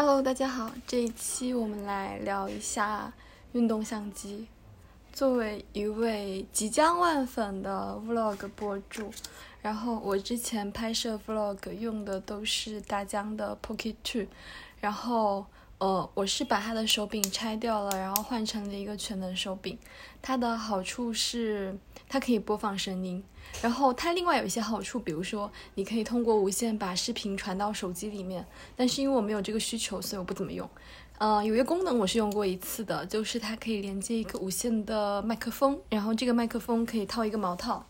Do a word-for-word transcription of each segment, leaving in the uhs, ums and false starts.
Hello， 大家好，这一期我们来聊一下运动相机。作为一位即将万粉的 Vlog 博主，然后我之前拍摄 Vlog 用的都是大疆的 Pocket 二，然后呃，我是把它的手柄拆掉了，然后换成了一个全能手柄。它的好处是它可以播放声音，然后它另外有一些好处，比如说你可以通过无线把视频传到手机里面，但是因为我没有这个需求，所以我不怎么用。呃，有一个功能我是用过一次的，就是它可以连接一个无线的麦克风，然后这个麦克风可以套一个毛套。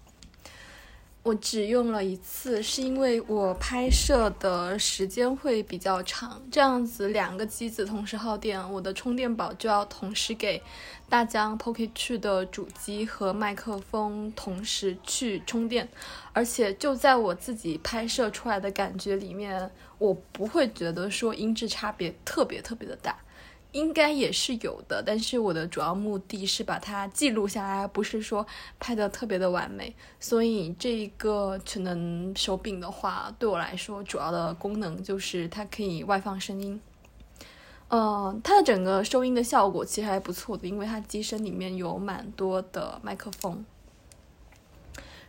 我只用了一次，是因为我拍摄的时间会比较长，这样子两个机子同时耗电，我的充电宝就要同时给大疆 Pocket 二的主机和麦克风同时去充电，而且就在我自己拍摄出来的感觉里面，我不会觉得说音质差别特别特别的大，应该也是有的，但是我的主要目的是把它记录下来，不是说拍得特别的完美，所以这一个全能手柄的话，对我来说主要的功能就是它可以外放声音。呃，它的整个收音的效果其实还不错的，因为它机身里面有蛮多的麦克风。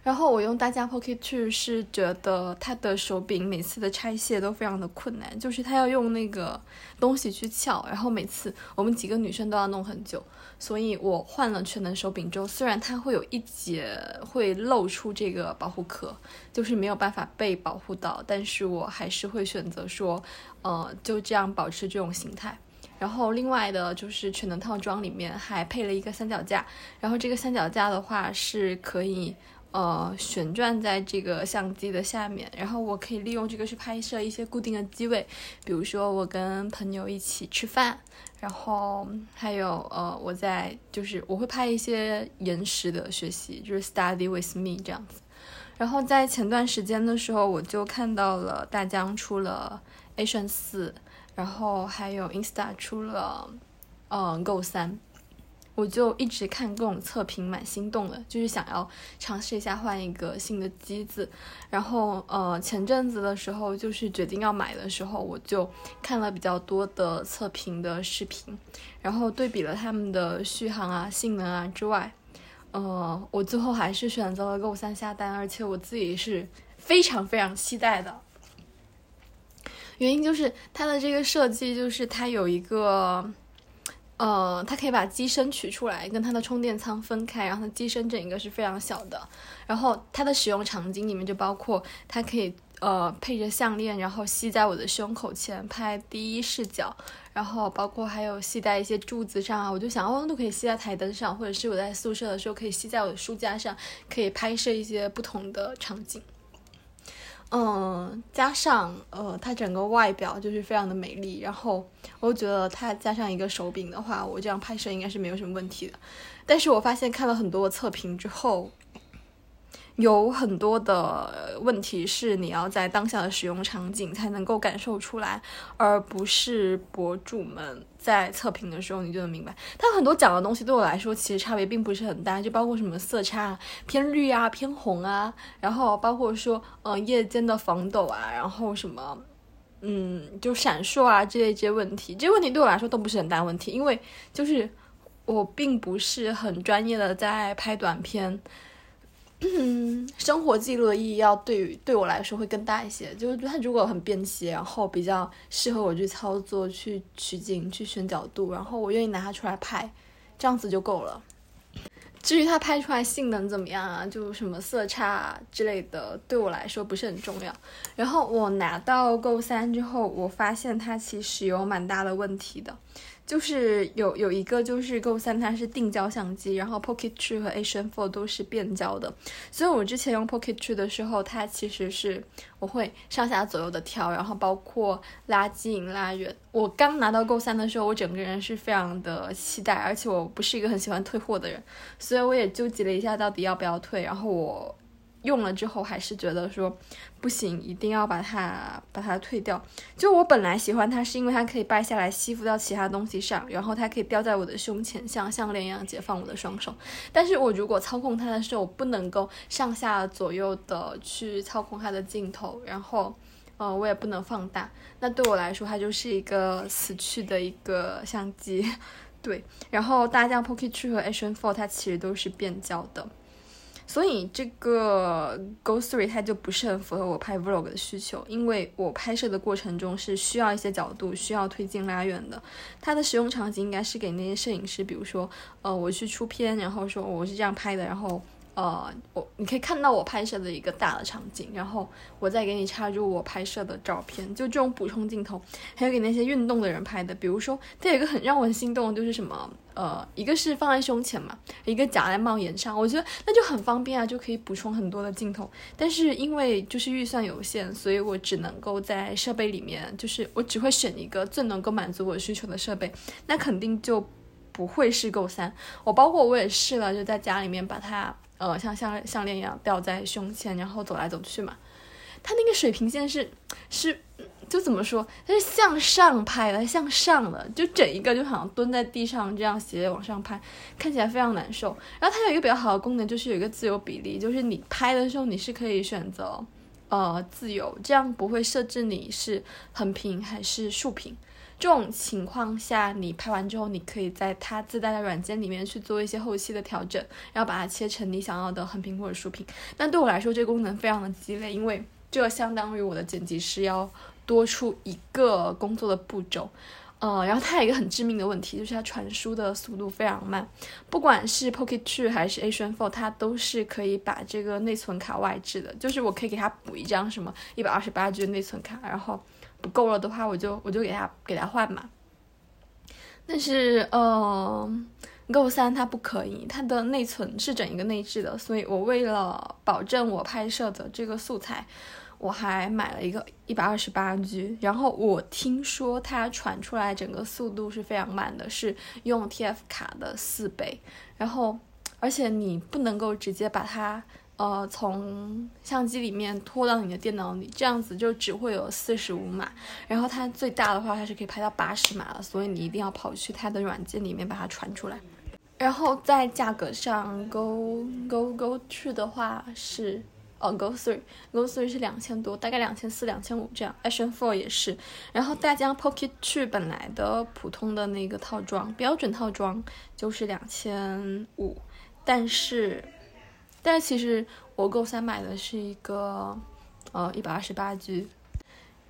然后我用大疆 Pocket 二是觉得它的手柄每次的拆卸都非常的困难，就是它要用那个东西去撬，然后每次我们几个女生都要弄很久，所以我换了全能手柄之后，虽然它会有一节会露出这个保护壳，就是没有办法被保护到，但是我还是会选择说呃，就这样保持这种形态。然后另外的就是全能套装里面还配了一个三脚架，然后这个三脚架的话是可以呃，旋转在这个相机的下面，然后我可以利用这个去拍摄一些固定的机位，比如说我跟朋友一起吃饭，然后还有呃，我在就是我会拍一些延时的学习，就是 study with me 这样子。然后在前段时间的时候，我就看到了大疆出了 Action 四，然后还有 Insta 出了呃 Go 三。我就一直看各种测评，蛮心动的，就是想要尝试一下换一个新的机子。然后呃，前阵子的时候，就是决定要买的时候，我就看了比较多的测评的视频，然后对比了他们的续航啊、性能啊之外，呃，我最后还是选择了 Go 三下单，而且我自己是非常非常期待的。原因就是它的这个设计，就是它有一个呃，它可以把机身取出来，跟它的充电仓分开，然后它机身整个是非常小的。然后它的使用场景里面就包括它可以呃配着项链，然后系在我的胸口前拍第一视角，然后包括还有系在一些柱子上啊，我就想哦，都可以系在台灯上，或者是我在宿舍的时候可以系在我的书架上，可以拍摄一些不同的场景。嗯，加上呃，它整个外表就是非常的美丽，然后我觉得它加上一个手柄的话，我这样拍摄应该是没有什么问题的。但是我发现看了很多测评之后，有很多的问题是你要在当下的使用场景才能够感受出来，而不是博主们在测评的时候你就能明白。它很多讲的东西对我来说其实差别并不是很大，就包括什么色差偏绿啊偏红啊，然后包括说呃夜间的防抖啊，然后什么嗯就闪烁啊这类这些问题，这些问题对我来说都不是很大问题，因为就是我并不是很专业的在拍短片。嗯，生活记录的意义要对于对我来说会更大一些，就是它如果很便携，然后比较适合我去操作、去取景、去选角度，然后我愿意拿它出来拍，这样子就够了。至于它拍出来性能怎么样啊，就什么色差啊之类的，对我来说不是很重要。然后我拿到 Go 三之后，我发现它其实有蛮大的问题的，就是有有一个就是 Go 三它是定焦相机，然后 Pocket 二和 Action 四都是变焦的，所以我之前用 Pocket 二的时候，它其实是我会上下左右的调，然后包括拉近拉远。我刚拿到 Go 三的时候，我整个人是非常的期待，而且我不是一个很喜欢退货的人，所以我也纠结了一下到底要不要退。然后我用了之后还是觉得说不行，一定要把它把它退掉。就我本来喜欢它是因为它可以掰下来吸附到其他东西上，然后它可以吊在我的胸前，像项链一样解放我的双手。但是我如果操控它的时候，我不能够上下左右的去操控它的镜头，然后呃，我也不能放大。那对我来说它就是一个死去的一个相机。对，然后大疆 Pocket 二 和 Action 四 它其实都是变焦的，所以这个 Go 三 它就不是很符合我拍 Vlog 的需求，因为我拍摄的过程中是需要一些角度，需要推进拉远的。它的使用场景应该是给那些摄影师，比如说呃，我去出片，然后说我是这样拍的，然后呃，我你可以看到我拍摄的一个大的场景，然后我再给你插入我拍摄的照片，就这种补充镜头。还有给那些运动的人拍的，比如说它有一个很让我很心动的就是什么呃，一个是放在胸前嘛，一个夹在帽檐上，我觉得那就很方便啊，就可以补充很多的镜头。但是因为就是预算有限，所以我只能够在设备里面，就是我只会选一个最能够满足我需求的设备，那肯定就不会是Go 三。我包括我也试了，就在家里面把它呃，像项项链一样吊在胸前，然后走来走去嘛。它那个水平线是是就怎么说，它是向上拍的，向上的，就整一个就好像蹲在地上这样斜往上拍，看起来非常难受。然后它有一个比较好的功能，就是有一个自由比例，就是你拍的时候你是可以选择呃自由，这样不会设置你是横屏还是竖屏。这种情况下你拍完之后，你可以在它自带的软件里面去做一些后期的调整，然后把它切成你想要的横屏或者竖屏。但对我来说这个功能非常的鸡肋，因为这相当于我的剪辑师要多出一个工作的步骤。呃，然后它有一个很致命的问题，就是它传输的速度非常慢，不管是 Pocket 二 还是 Action 四，它都是可以把这个内存卡外置的，就是我可以给它补一张什么 一百二十八 G 内存卡，然后不够了的话我就我就给它给它换嘛。但是呃 Go 三 它不可以，它的内存是整一个内置的，所以我为了保证我拍摄的这个素材，我还买了一个 一百二十八 G， 然后我听说它传出来整个速度是非常慢的，是用 T F 卡的四倍。然后而且你不能够直接把它呃从相机里面拖到你的电脑里，这样子就只会有四十五码，然后它最大的话它是可以拍到八十码的，所以你一定要跑去它的软件里面把它传出来。然后在价格上 Go Go Go 去的话是哦、Go 三 Go 三 是两千多，大概两千四百两千五这样。 Action 四 也是。然后大疆 Pocket 二 本来的普通的那个套装标准套装就是两千五，但是但是其实我 Go 三 买的是一个呃 一百二十八 G，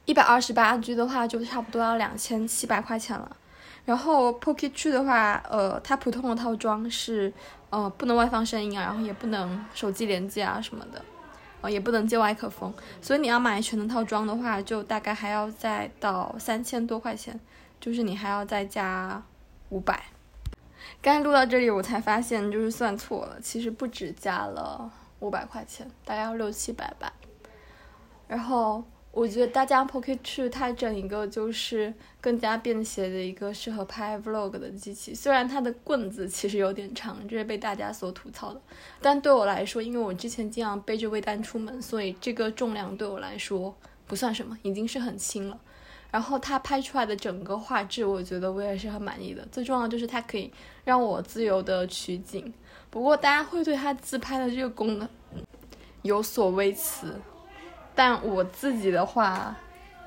一百二十八 G 的话就差不多要两千七百块钱了。然后 Pocket 二 的话呃它普通的套装是呃不能外放声音啊，然后也不能手机连接啊什么的，呃，也不能接外克风，所以你要买全的套装的话，就大概还要再到三千多块钱，就是你还要再加五百。刚才录到这里，我才发现就是算错了，其实不止加了五百块钱，大概要六七百吧。然后我觉得大疆 Pocket 二 它整一个就是更加便携的一个适合拍 Vlog 的机器，虽然它的棍子其实有点长，这是被大家所吐槽的，但对我来说，因为我之前经常背着微单出门，所以这个重量对我来说不算什么，已经是很轻了。然后它拍出来的整个画质我觉得我也是很满意的，最重要就是它可以让我自由的取景。不过大家会对它自拍的这个功能有所微词，但我自己的话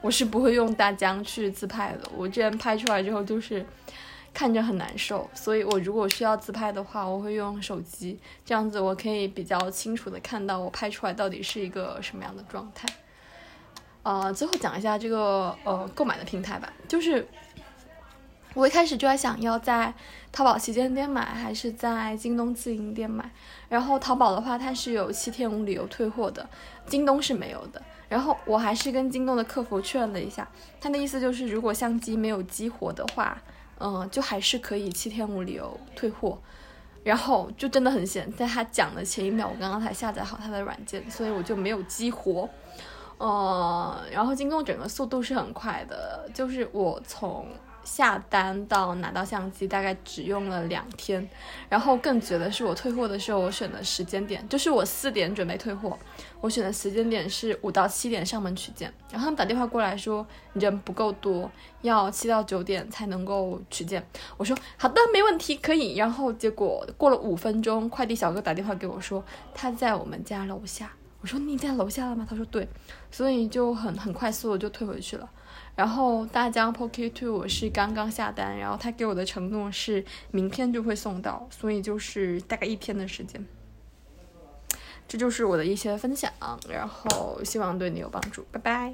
我是不会用大疆去自拍的，我之前拍出来之后就是看着很难受，所以我如果需要自拍的话我会用手机，这样子我可以比较清楚的看到我拍出来到底是一个什么样的状态。呃，最后讲一下这个呃购买的平台吧，就是我一开始就在想要在淘宝旗舰店买还是在京东自营店买，然后淘宝的话它是有七天无理由退货的，京东是没有的。然后我还是跟京东的客服确认了一下，他的意思就是如果相机没有激活的话嗯、呃，就还是可以七天无理由退货。然后就真的很险，在他讲的前一秒我刚刚才下载好他的软件，所以我就没有激活。呃，然后京东整个速度是很快的，就是我从下单到拿到相机大概只用了两天。然后更绝的是我退货的时候我选的时间点，就是我四点准备退货，我选的时间点是五到七点上门取件，然后他们打电话过来说人不够多，要七到九点才能够取件。我说好的没问题可以，然后结果过了五分钟快递小哥打电话给我说他在我们家楼下。我说你在楼下了吗？他说对，所以就很很快速的就退回去了。然后大疆 Pocket 二我是刚刚下单，然后他给我的承诺是明天就会送到，所以就是大概一天的时间。这就是我的一些分享，然后希望对你有帮助，拜拜。